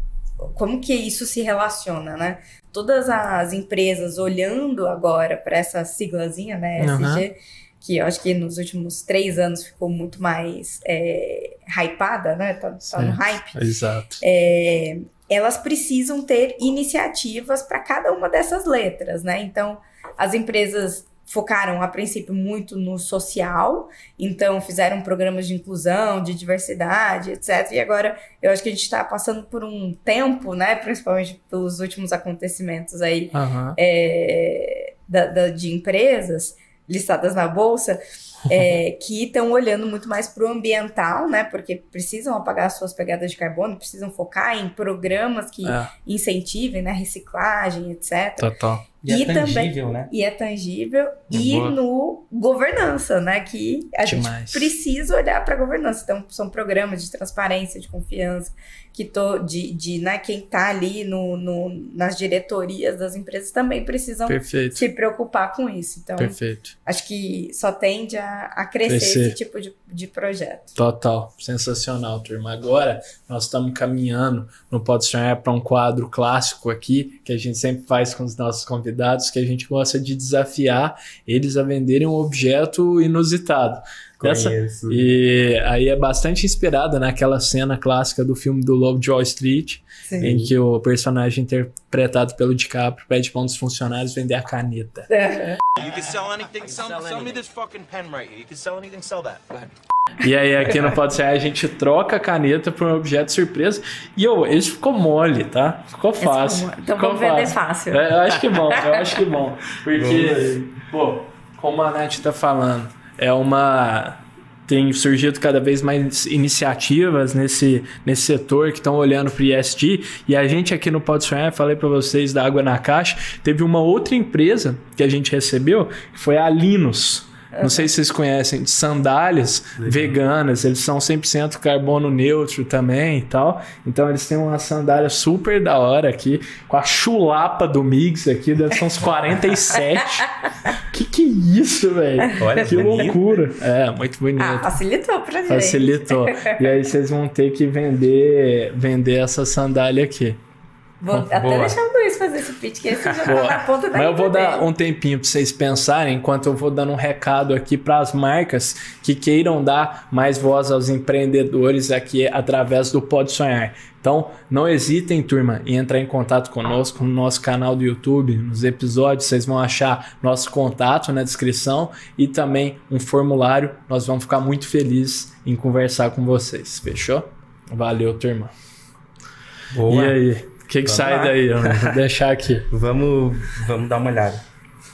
Como que isso se relaciona, né? Todas as empresas olhando agora para essa siglazinha, né, E S G, uhum. que eu acho que nos últimos três anos ficou muito mais é, hypada, né? Tá, tá no hype. Exato. É, elas precisam ter iniciativas para cada uma dessas letras, né? Então, as empresas focaram, a princípio, muito no social, então fizeram programas de inclusão, de diversidade, etcétera. E agora, eu acho que a gente está passando por um tempo, né, principalmente pelos últimos acontecimentos aí, uhum. é, da, da, de empresas, listadas na bolsa, é, que estão olhando muito mais para o ambiental, né? Porque precisam apagar as suas pegadas de carbono, precisam focar em programas que é. incentivem, né? Reciclagem, etcétera. Total. E, e é tangível, também, né? E é tangível. E boa. No governança, né? Que a Demais. gente precisa olhar para a governança. Então, são programas de transparência, de confiança, que tô, de, de né, quem está ali no, no, nas diretorias das empresas também precisam Perfeito. se preocupar com isso. Então, Perfeito. acho que só tende a, a crescer, crescer esse tipo de, de projeto. Total. Sensacional, turma. Agora, nós estamos caminhando no PodSonhar para um quadro clássico aqui, que a gente sempre faz com os nossos convidados, que a gente gosta de desafiar eles a venderem um objeto inusitado. Dessa, e aí é bastante inspirada naquela cena clássica do filme do Lobo de Wall Street, Sim. em que o personagem interpretado pelo DiCaprio pede para um dos funcionários vender a caneta. E aí aqui no PodSonhar a gente troca a caneta por um objeto surpresa. E oh, esse ficou mole, tá? Ficou fácil. Ficou, então vamos vender fácil. É, eu acho que bom, eu acho que bom. Porque, pô, como a Nath tá falando, é uma... tem surgido cada vez mais iniciativas nesse, nesse setor que estão olhando para o E S G, e a gente aqui no PodSonhar, falei para vocês da Água na Caixa, teve uma outra empresa que a gente recebeu, que foi a Linus. Não sei se vocês conhecem, de sandálias Legal. veganas, eles são cem por cento carbono neutro também e tal. Então eles têm uma sandália super da hora aqui, com a chulapa do Mix aqui, deve ser uns quarenta e sete. Que que é isso, velho? Olha que bonito. Loucura. É, muito bonito. Ah, facilitou pra gente. Facilitou. E aí vocês vão ter que vender, vender essa sandália aqui. Vou Boa. até deixar o Luiz fazer esse pitch, que esse já tá Boa. na ponta da Mas eu vou dele. dar um tempinho para vocês pensarem, enquanto eu vou dando um recado aqui para as marcas que queiram dar mais voz aos empreendedores aqui através do PodSonhar. Então, não hesitem, turma, em entrar em contato conosco no nosso canal do YouTube, nos episódios, vocês vão achar nosso contato na descrição e também um formulário. Nós vamos ficar muito felizes em conversar com vocês, fechou? Valeu, turma. Boa. E aí? O que, que sai lá. daí? Vou deixar aqui. vamos, vamos dar uma olhada.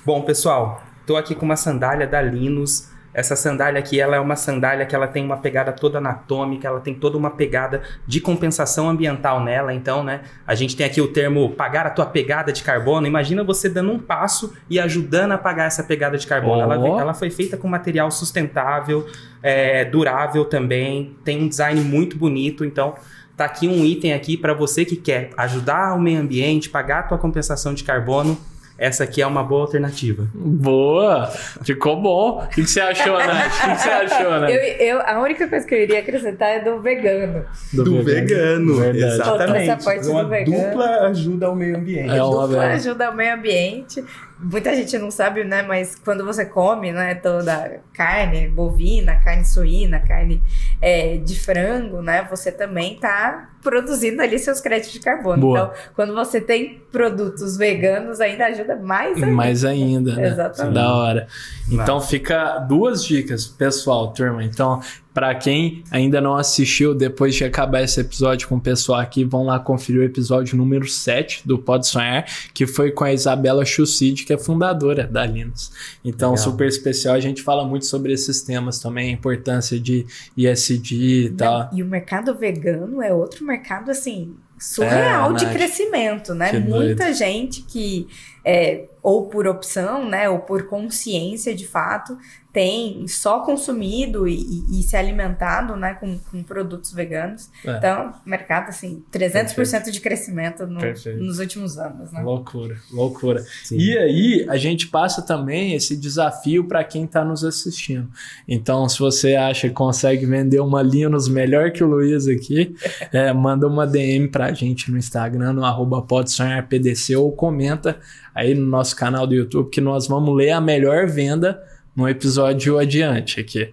Bom, pessoal, tô aqui com uma sandália da Linus. Essa sandália aqui, ela é uma sandália que ela tem uma pegada toda anatômica, ela tem toda uma pegada de compensação ambiental nela. Então, né, a gente tem aqui o termo pagar a tua pegada de carbono. Imagina você dando um passo e ajudando a pagar essa pegada de carbono. Oh. Ela, ela foi feita com material sustentável, é, durável também, tem um design muito bonito, então... Tá aqui um item aqui para você que quer ajudar o meio ambiente, pagar a tua compensação de carbono. Essa aqui é uma boa alternativa. Boa! Ficou bom. O que você achou, Nath? O que você achou, Nath? Eu, eu, a única coisa que eu iria acrescentar é do vegano. Do, do vegano, vegano. Exatamente. Essa parte uma do vegano. Dupla ajuda ao meio ambiente. É uma dupla ajuda ao meio ambiente. Muita gente não sabe, né? Mas quando você come, né? Toda carne bovina, carne suína, carne é, de frango, né? Você também tá produzindo ali seus créditos de carbono. Boa. Então, quando você tem produtos veganos, ainda ajuda mais ainda. Mais ainda, né? Exatamente. Da hora. Então, Nossa. fica duas dicas, pessoal, turma. Então... Para quem ainda não assistiu, depois de acabar esse episódio com o pessoal aqui, vão lá conferir o episódio número sete do PodSonhar, que foi com a Isabela Chucid, que é fundadora da Linus. Então, Legal. super especial. A gente fala muito sobre esses temas também, a importância de E S G e tal. E o mercado vegano é outro mercado, assim... surreal é, de Nath, crescimento, né? Muita doido. gente que, é, ou por opção, né? Ou por consciência, de fato, tem só consumido e, e, e se alimentado, né? Com, com produtos veganos. É. Então, mercado, assim, trezentos por cento Perfeito. de crescimento no, nos últimos anos, né? Loucura, loucura. Sim. E aí, a gente passa também esse desafio para quem está nos assistindo. Então, se você acha que consegue vender uma Linus melhor que o Luiz aqui, é, manda uma D M para a gente no Instagram, no arroba PodSonharPDC, ou comenta aí no nosso canal do YouTube que nós vamos ler a melhor venda no episódio adiante aqui.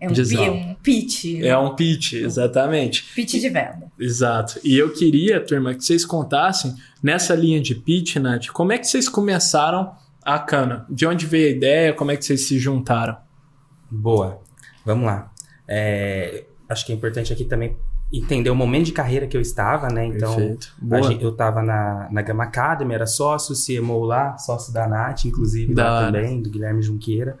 É um, é um pitch. É um pitch, exatamente. Pitch de venda. Exato. E eu queria, turma, que vocês contassem nessa linha de pitch, Nath, como é que vocês começaram a Kanna? De onde veio a ideia? Como é que vocês se juntaram? Boa. Vamos lá. É, acho que é importante aqui também entender o momento de carreira que eu estava, né? Então, gente, eu estava na, na Gama Academy, era sócio, C M O lá, sócio da Nath, inclusive, da lá também, do Guilherme Junqueira.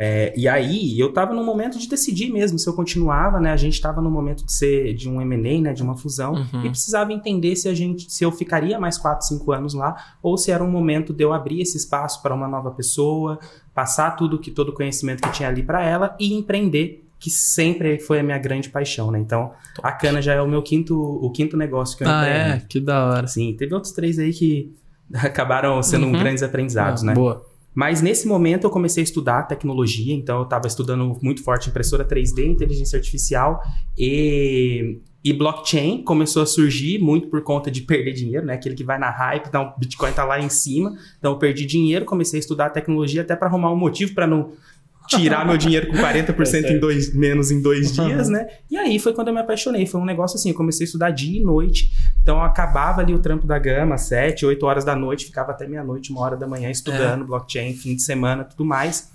É, e aí eu estava no momento de decidir mesmo se eu continuava, né? A gente estava no momento de ser de um M e A, né? De uma fusão, uhum. e precisava entender se a gente, se eu ficaria mais quatro, cinco anos lá, ou se era um momento de eu abrir esse espaço para uma nova pessoa, passar tudo que, todo o conhecimento que tinha ali para ela e empreender, que sempre foi a minha grande paixão, né? Então, a Kanna já é o meu quinto, o quinto negócio que eu ah, empreendo. Ah, é? Que da hora. Sim, teve outros três aí que acabaram sendo uhum. grandes aprendizados, ah, né? Boa. Mas nesse momento eu comecei a estudar tecnologia, então eu estava estudando muito forte impressora três D, inteligência artificial e, e blockchain começou a surgir muito por conta de perder dinheiro, né? Aquele que vai na hype, então o Bitcoin está lá em cima, então eu perdi dinheiro, comecei a estudar tecnologia até para arrumar um motivo para não... tirar meu dinheiro com quarenta por cento é em dois, menos em dois dias, né? E aí foi quando eu me apaixonei. Foi um negócio assim, eu comecei a estudar dia e noite. Então, eu acabava ali o trampo da Gama, sete, oito horas da noite. Ficava até meia-noite, uma hora da manhã estudando é. blockchain, fim de semana, tudo mais.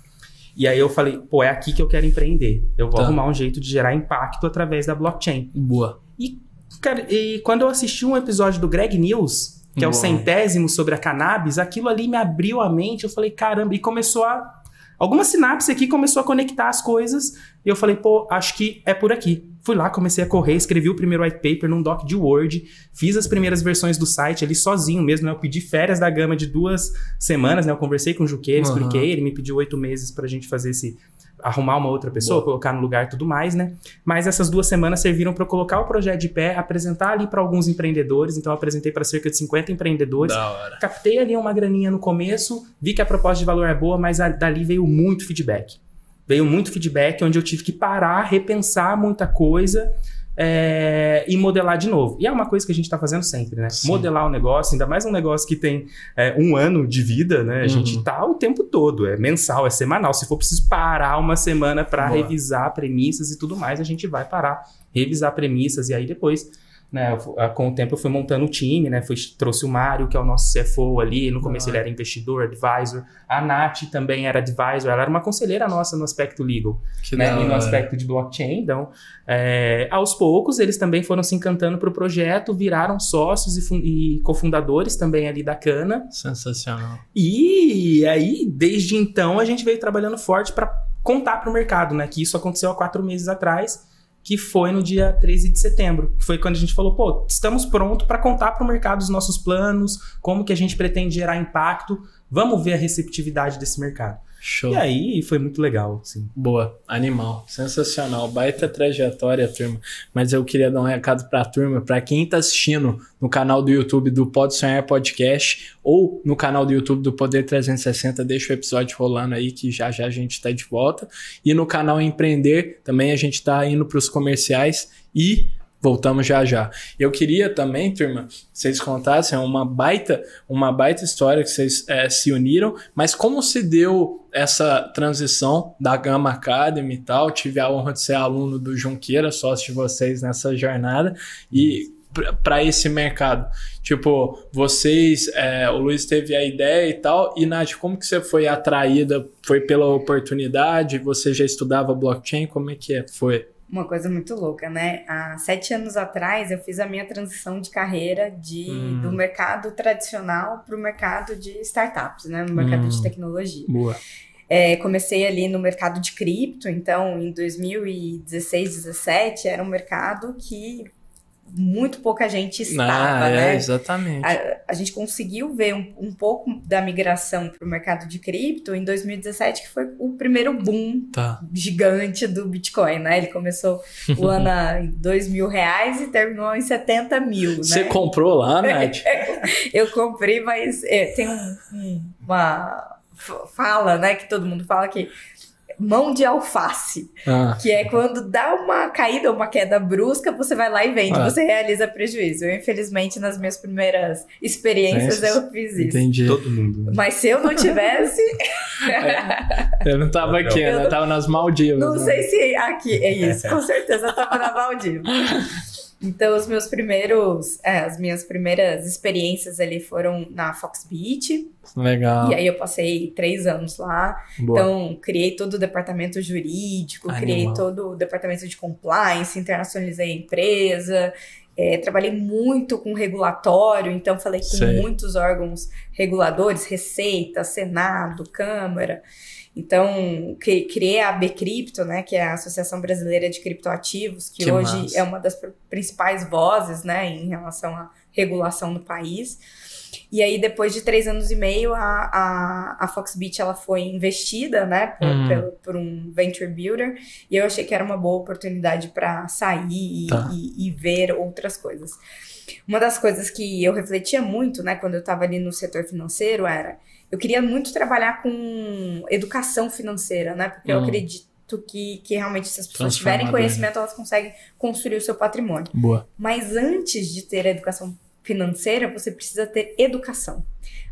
E aí eu falei, pô, é aqui que eu quero empreender. Eu vou tá. arrumar um jeito de gerar impacto através da blockchain. Boa. E, cara, e quando eu assisti um episódio do Greg News, que Boa. é o centésimo sobre a cannabis, aquilo ali me abriu a mente. Eu falei, caramba, e começou a... alguma sinapse aqui começou a conectar as coisas e eu falei, pô, acho que é por aqui. Fui lá, comecei a correr, escrevi o primeiro white paper num doc de Word, fiz as primeiras versões do site ali sozinho mesmo, né? Eu pedi férias da Gama de duas semanas, né? Eu conversei com o Junqueira, uhum. expliquei, ele me pediu oito meses pra gente fazer esse... arrumar uma outra pessoa, Boa. colocar no lugar e tudo mais, né? Mas essas duas semanas serviram para eu colocar o projeto de pé, apresentar ali para alguns empreendedores. Então, eu apresentei para cerca de cinquenta empreendedores. Da hora. Captei ali uma graninha no começo, vi que a proposta de valor é boa, mas a, dali veio muito feedback. Veio muito feedback, onde eu tive que parar, repensar muita coisa... É, e modelar de novo. E é uma coisa que a gente está fazendo sempre, né? Sim. Modelar o negócio, ainda mais um negócio que tem é, um ano de vida, né? A uhum. gente tá o tempo todo, é mensal, é semanal. Se for preciso parar uma semana para revisar premissas e tudo mais, a gente vai parar, revisar premissas e aí depois, né? Eu, com o tempo eu fui montando o time, né? Fui, trouxe o Mário, que é o nosso C F O ali. No começo Boa. ele era investidor, advisor. A Nath também era advisor. Ela era uma conselheira nossa no aspecto legal, né? E no aspecto de blockchain. Então, é, aos poucos, eles também foram se encantando para o projeto. Viraram sócios e, e cofundadores também ali da Kanna. Sensacional. E aí, desde então, a gente veio trabalhando forte para contar para o mercado, né? Que isso aconteceu há quatro meses atrás. Que foi no dia treze de setembro, que foi quando a gente falou, pô, estamos prontos para contar para o mercado os nossos planos, como que a gente pretende gerar impacto, vamos ver a receptividade desse mercado. Show. E aí foi muito legal, assim. Boa, animal, sensacional, baita trajetória, turma. Mas eu queria dar um recado para a turma, para quem está assistindo no canal do YouTube do PodSonhar Podcast ou no canal do YouTube do Poder trezentos e sessenta, deixa o episódio rolando aí que já já a gente está de volta. E no canal Empreender também a gente está indo para os comerciais e... voltamos já já. Eu queria também, turma, que vocês contassem uma baita, uma baita história que vocês é, se uniram, mas como se deu essa transição da Gama Academy e tal? Tive a honra de ser aluno do Junqueira, sócio de vocês nessa jornada, e para esse mercado. Tipo, vocês, é, o Luiz teve a ideia e tal, e Nath, como que você foi atraída? Foi pela oportunidade? Você já estudava blockchain? Como é que é? Foi? Uma coisa muito louca, né? Há sete anos atrás, eu fiz a minha transição de carreira de, hum. do mercado tradicional para o mercado de startups, né? No mercado hum. de tecnologia. Boa. É, comecei ali no mercado de cripto, então em dois mil e dezesseis, dois mil e dezessete, era um mercado que muito pouca gente estava, ah, é, né? Exatamente. A, a gente conseguiu ver um, um pouco da migração para o mercado de cripto em dois mil e dezessete, que foi o primeiro boom tá. gigante do Bitcoin, né? Ele começou o ano em dois mil reais e terminou em setenta mil, né? Você comprou lá, Nath? Eu comprei, mas é, tem um, uma fala, né? Que todo mundo fala que mão de alface, ah. que é quando dá uma caída, uma queda brusca, você vai lá e vende, ah. você realiza prejuízo. Eu, infelizmente, nas minhas primeiras experiências, Gente, eu fiz isso. Entendi. Todo mundo. Mas se eu não tivesse... é, eu não tava aqui, eu, eu não, tava nas Maldivas. Não, não sei se aqui, é isso, com certeza eu tava na Maldivas. Então, os meus primeiros, é, as minhas primeiras experiências ali foram na Foxbit. Legal. E aí eu passei três anos lá. Boa. Então, criei todo o departamento jurídico, Animal. criei todo o departamento de compliance, internacionalizei a empresa. É, trabalhei muito com regulatório, então falei com Sei. muitos órgãos reguladores, Receita, Senado, Câmara. Então, criei a BCrypto, né, que é a Associação Brasileira de Criptoativos, que, que hoje massa. é uma das principais vozes, né, em relação à regulação no país. E aí, depois de três anos e meio, a, a, a Foxbit ela foi investida, né, por, hum. pelo, por um venture builder, e eu achei que era uma boa oportunidade para sair e, tá. e, e ver outras coisas. Uma das coisas que eu refletia muito, né, quando eu estava ali no setor financeiro era, eu queria muito trabalhar com educação financeira, né, porque hum. eu acredito que, que realmente se as pessoas tiverem conhecimento, elas conseguem construir o seu patrimônio. Boa. Mas antes de ter a educação financeira, você precisa ter educação.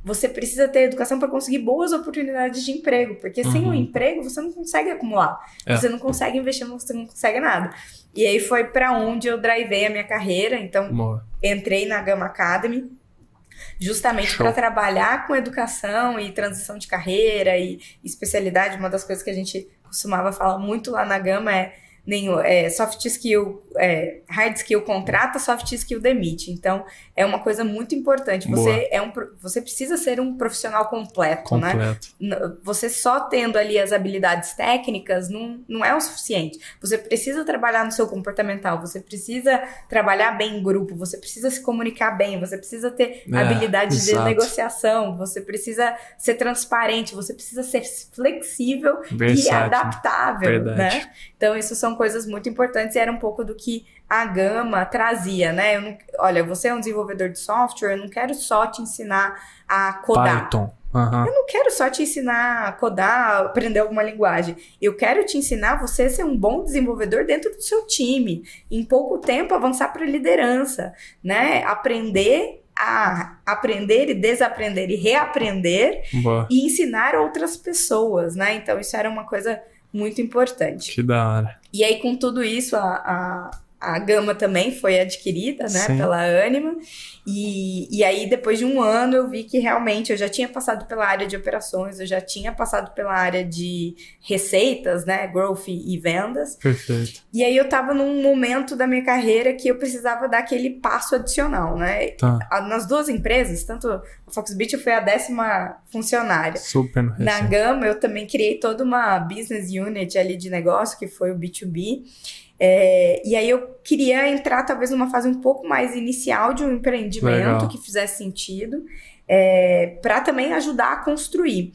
Você precisa ter educação para conseguir boas oportunidades de emprego, porque uhum. sem um emprego você não consegue acumular, é. você não consegue investir, você não consegue nada. E aí foi para onde eu drivei a minha carreira, então Boa. entrei na Gama Academy, justamente para trabalhar com educação e transição de carreira e especialidade. Uma das coisas que a gente costumava falar muito lá na Gama é Nenhum, é, soft skill, é, hard skill contrata, soft skill demite. Então, é uma coisa muito importante. Você, é um, você precisa ser um profissional completo, completo, né? Você só tendo ali as habilidades técnicas não, não é o suficiente. Você precisa trabalhar no seu comportamental, você precisa trabalhar bem em grupo, você precisa se comunicar bem, você precisa ter é, habilidade exato. de negociação, você precisa ser transparente, você precisa ser flexível Versátil. e adaptável, Verdade. né? Então, isso são coisas muito importantes e era um pouco do que a Gama trazia, né? Eu não, olha, você é um desenvolvedor de software, eu não quero só te ensinar a codar. Python. Uhum. Eu não quero só te ensinar a codar, aprender alguma linguagem. Eu quero te ensinar você a ser um bom desenvolvedor dentro do seu time. Em pouco tempo, avançar para a liderança, né? Aprender... a aprender e desaprender e reaprender Boa. e ensinar outras pessoas, né? Então, isso era uma coisa muito importante. Que da hora. E aí, com tudo isso, a, a, a Gama também foi adquirida, né? Sim. Pela Anima. E, e aí, depois de um ano, eu vi que realmente eu já tinha passado pela área de operações, eu já tinha passado pela área de receitas, né? Growth e vendas. Perfeito. E aí, eu tava num momento da minha carreira que eu precisava dar aquele passo adicional, né? Tá. Nas duas empresas, tanto a Foxbit foi a décima funcionária. Super. Na Gama, eu também criei toda uma business unit ali de negócio, que foi o B dois B. É, e aí eu queria entrar talvez numa fase um pouco mais inicial de um empreendimento Legal. que fizesse sentido, é, para também ajudar a construir.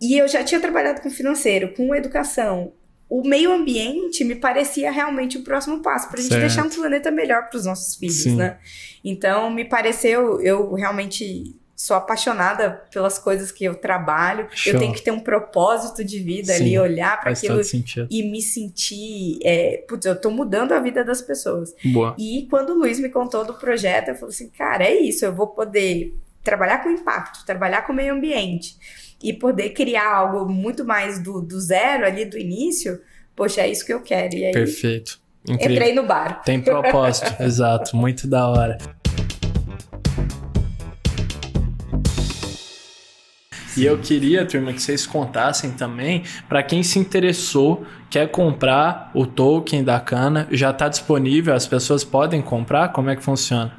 E eu já tinha trabalhado com financeiro, com educação. O meio ambiente me parecia realmente o próximo passo, para a gente deixar um planeta melhor para os nossos filhos, Sim. né? Então me pareceu, eu realmente... sou apaixonada pelas coisas que eu trabalho. Show. Eu tenho que ter um propósito de vida Sim, ali, olhar para aquilo e me sentir... É, putz, eu tô mudando a vida das pessoas. Boa. E quando o Luiz me contou do projeto, eu falei assim, cara, é isso, eu vou poder trabalhar com impacto, trabalhar com o meio ambiente e poder criar algo muito mais do, do zero ali, do início. Poxa, é isso que eu quero. E aí, Perfeito. Incrível. Entrei no bar. Tem propósito, exato. Muito da hora. E eu queria, turma, que vocês contassem também, para quem se interessou, quer comprar o token da Kanna, já está disponível, as pessoas podem comprar? Como é que funciona?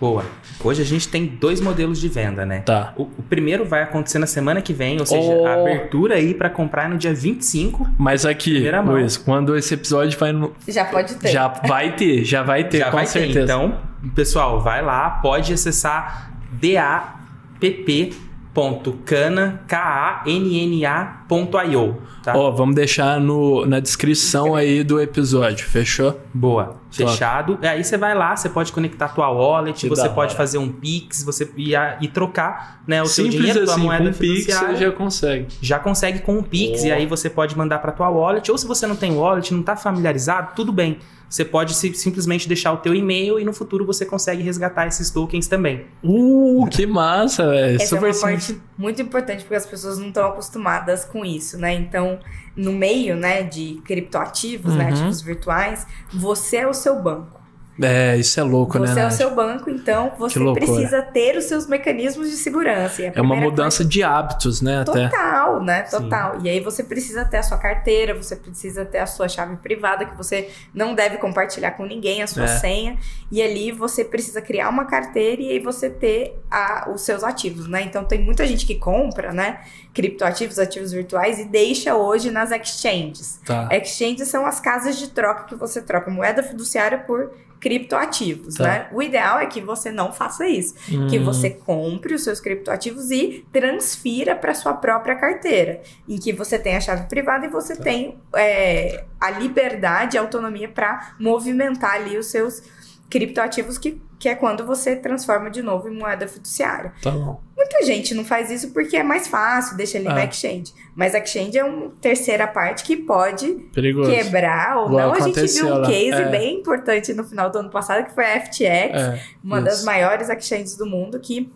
Boa. Hoje a gente tem dois modelos de venda, né? Tá. O, o primeiro vai acontecer na semana que vem, ou seja, oh. a abertura aí para comprar no dia vinte e cinco. Mas aqui, Luiz, quando esse episódio vai... No... Já pode ter. Já vai ter, já vai ter, já com vai certeza. Ter. Então, pessoal, vai lá, pode acessar D A P P ponto Kanna, K A N N A ponto I O, tá? Ó, oh, vamos deixar no, na descrição aí do episódio, fechou? Boa, fechado. Top. Aí você vai lá, você pode conectar a tua wallet, que você pode hora. fazer um Pix, você e, e trocar, né, o Simples seu dinheiro, assim, tua moeda com financiária. Pix você já consegue. Já consegue com o Pix, oh. e aí você pode mandar para tua wallet, ou se você não tem wallet, não está familiarizado, tudo bem. Você pode simplesmente deixar o teu e-mail e no futuro você consegue resgatar esses tokens também. Uh, que massa, velho. Essa Super é uma simples. parte muito importante, porque as pessoas não estão acostumadas com isso, né? Então, no meio, né, de criptoativos, uhum. né, ativos virtuais, você é o seu banco. É, isso é louco, você né? Você é o seu banco, então você precisa ter os seus mecanismos de segurança. É uma mudança coisa... de hábitos, né? Total, até. né? Total. Sim. E aí você precisa ter a sua carteira, você precisa ter a sua chave privada, que você não deve compartilhar com ninguém, a sua é. senha. E ali você precisa criar uma carteira e aí você ter a, os seus ativos, né? Então tem muita gente que compra, né? Criptoativos, ativos virtuais e deixa hoje nas exchanges. Tá. Exchanges são as casas de troca que você troca moeda fiduciária por... criptoativos, tá. né? O ideal é que você não faça isso, hum. que você compre os seus criptoativos e transfira para sua própria carteira, em que você tem a chave privada e você tá. tem é, a liberdade, a autonomia para movimentar ali os seus criptoativos, que, que é quando você transforma de novo em moeda fiduciária. Tá bom. Muita gente não faz isso porque é mais fácil, deixa ali é. na exchange. Mas a exchange é uma terceira parte que pode Perigoso. quebrar ou Boa, não. A gente viu um case é. bem importante no final do ano passado, que foi a F T X, é, uma isso. das maiores exchanges do mundo, que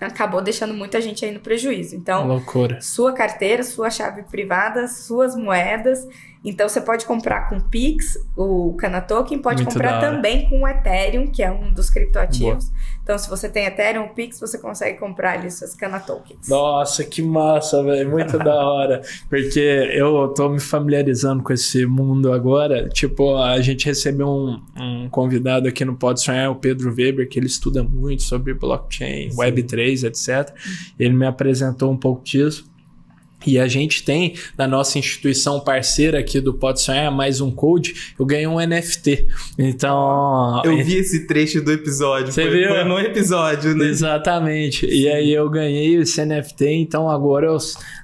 acabou deixando muita gente aí no prejuízo. Então, loucura. Sua carteira, sua chave privada, suas moedas... Então, você pode comprar com Pix, o Kanna Token, pode Muito comprar também com o Ethereum, que é um dos criptoativos. Boa. Então, se você tem Ethereum ou Pix, você consegue comprar ali suas Kanna Tokens. Nossa, que massa, velho. Muito da hora. Porque eu tô me familiarizando com esse mundo agora. Tipo, a gente recebeu um, um convidado aqui no PodSonhar, o Pedro Weber, que ele estuda muito sobre blockchain, Sim. web três, etcétera. Ele me apresentou um pouco disso. E a gente tem, na nossa instituição parceira aqui do PodSonhar, mais um code, eu ganhei um N F T. Então... Eu vi esse trecho do episódio. Você foi, viu? Foi no episódio, né? Exatamente. Sim. E aí eu ganhei esse N F T, então agora eu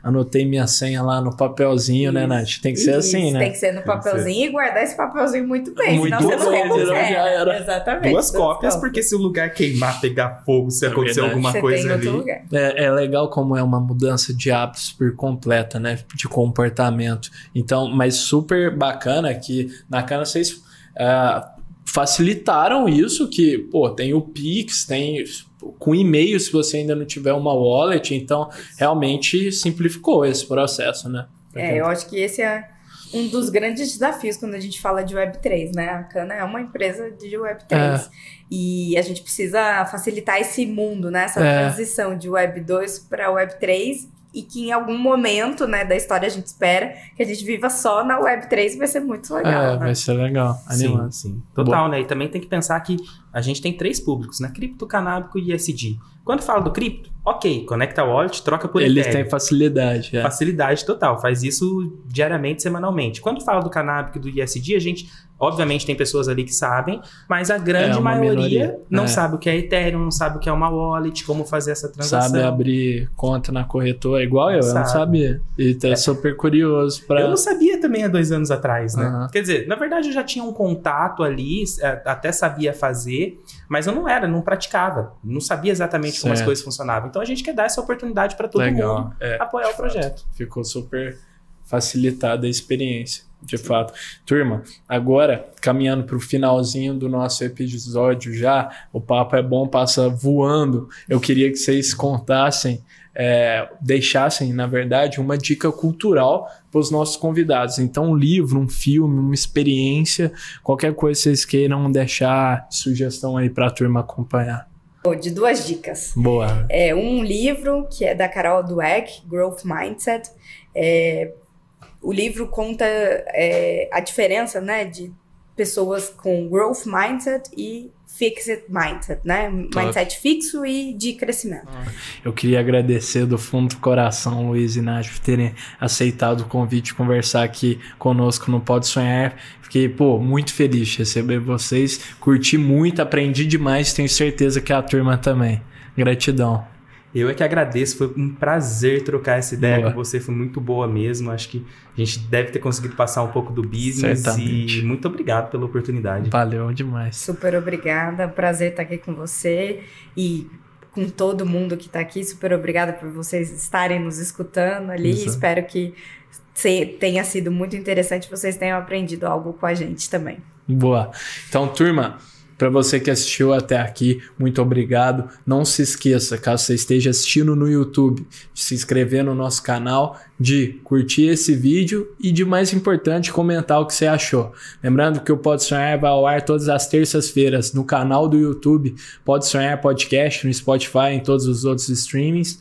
anotei minha senha lá no papelzinho, Isso. né, Nath? Tem que Isso. ser assim, né? Tem que ser no papelzinho e guardar esse papelzinho muito bem, muito senão bem, você não recupera. Exatamente. Duas cópias, porque se o lugar queimar, pegar fogo, se é acontecer verdade. alguma você coisa ali... É, é legal como é uma mudança de hábitos por conta completa, né, de comportamento. Então, mas super bacana que na Kanna vocês uh, facilitaram isso, que, pô, tem o Pix, tem com e-mail se você ainda não tiver uma wallet, então realmente simplificou esse processo, né? É, eu acho que esse é um dos grandes desafios quando a gente fala de web três, né? A Kanna é uma empresa de web três. É. E a gente precisa facilitar esse mundo, né? Essa é. transição de web dois para web três. E que em algum momento, né, da história a gente espera que a gente viva só na web três, vai ser muito legal. É, né? Vai ser legal. Animando. Sim, sim. Total, Boa. né? E também tem que pensar que a gente tem três públicos, né? Cripto, canábico e E S G. Quando fala do cripto, ok, conecta a wallet, troca por Ethereum. Eles têm facilidade. É. Facilidade total, faz isso diariamente, semanalmente. Quando fala do canábico e do E S G, a gente, obviamente, tem pessoas ali que sabem, mas a grande é maioria minoria. não é. sabe o que é Ethereum, não sabe o que é uma wallet, como fazer essa transação. Sabe abrir conta na corretora, igual eu, sabe. eu não sabia. E tá é. super curioso. Pra... Eu não sabia também há dois anos atrás, né? Uhum. Quer dizer, na verdade, eu já tinha um contato ali, até sabia fazer, mas eu não era, não praticava, não sabia exatamente certo. como as coisas funcionavam. Então a gente quer dar essa oportunidade para todo Legal. mundo é, apoiar o projeto. Fato. Ficou super facilitada a experiência, de Sim. fato. Turma, agora caminhando para o finalzinho do nosso episódio já, o papo é bom, passa voando. Eu queria que vocês contassem, é, deixassem, na verdade, uma dica cultural para os nossos convidados. Então, um livro, um filme, uma experiência, qualquer coisa que vocês queiram deixar sugestão aí para a turma acompanhar. De duas dicas. Boa. É, um livro que é da Carol Dweck, Growth Mindset. É, o livro conta é, a diferença, né, de pessoas com Growth Mindset e Fixed Mindset, né? Top. Mindset fixo e de crescimento. Eu queria agradecer do fundo do coração, Luiz e Nath, por terem aceitado o convite de conversar aqui conosco no PodSonhar. Fiquei, pô, muito feliz de receber vocês. Curti muito, aprendi demais. Tenho certeza que a turma também. Gratidão. Eu é que agradeço, foi um prazer trocar essa ideia boa. com você, foi muito boa mesmo, acho que a gente deve ter conseguido passar um pouco do business. Certamente. E muito obrigado pela oportunidade. Valeu demais. Super obrigada, prazer estar aqui com você e com todo mundo que está aqui, super obrigada por vocês estarem nos escutando ali. Exato. Espero que tenha sido muito interessante, vocês tenham aprendido algo com a gente também. Boa, então turma... Para você que assistiu até aqui, muito obrigado. Não se esqueça, caso você esteja assistindo no YouTube, de se inscrever no nosso canal, de curtir esse vídeo e, de mais importante, comentar o que você achou. Lembrando que o Pode Sonhar vai ao ar todas as terças-feiras no canal do YouTube, Pode Sonhar Podcast, no Spotify, em todos os outros streamings,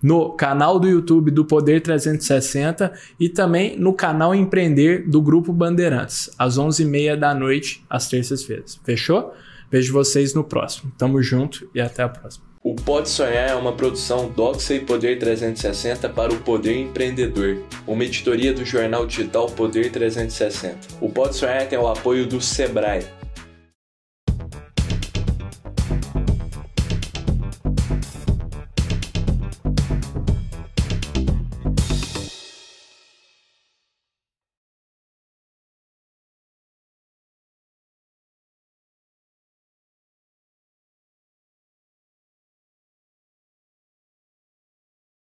no canal do YouTube do Poder trezentos e sessenta e também no canal Empreender do Grupo Bandeirantes, às onze e meia da noite, às terças-feiras. Fechou? Vejo vocês no próximo. Tamo junto e até a próxima. O Pode Sonhar é uma produção DOXA e Poder trezentos e sessenta para o Poder Empreendedor, uma editoria do jornal digital Poder trezentos e sessenta. O Pode Sonhar tem o apoio do SEBRAE,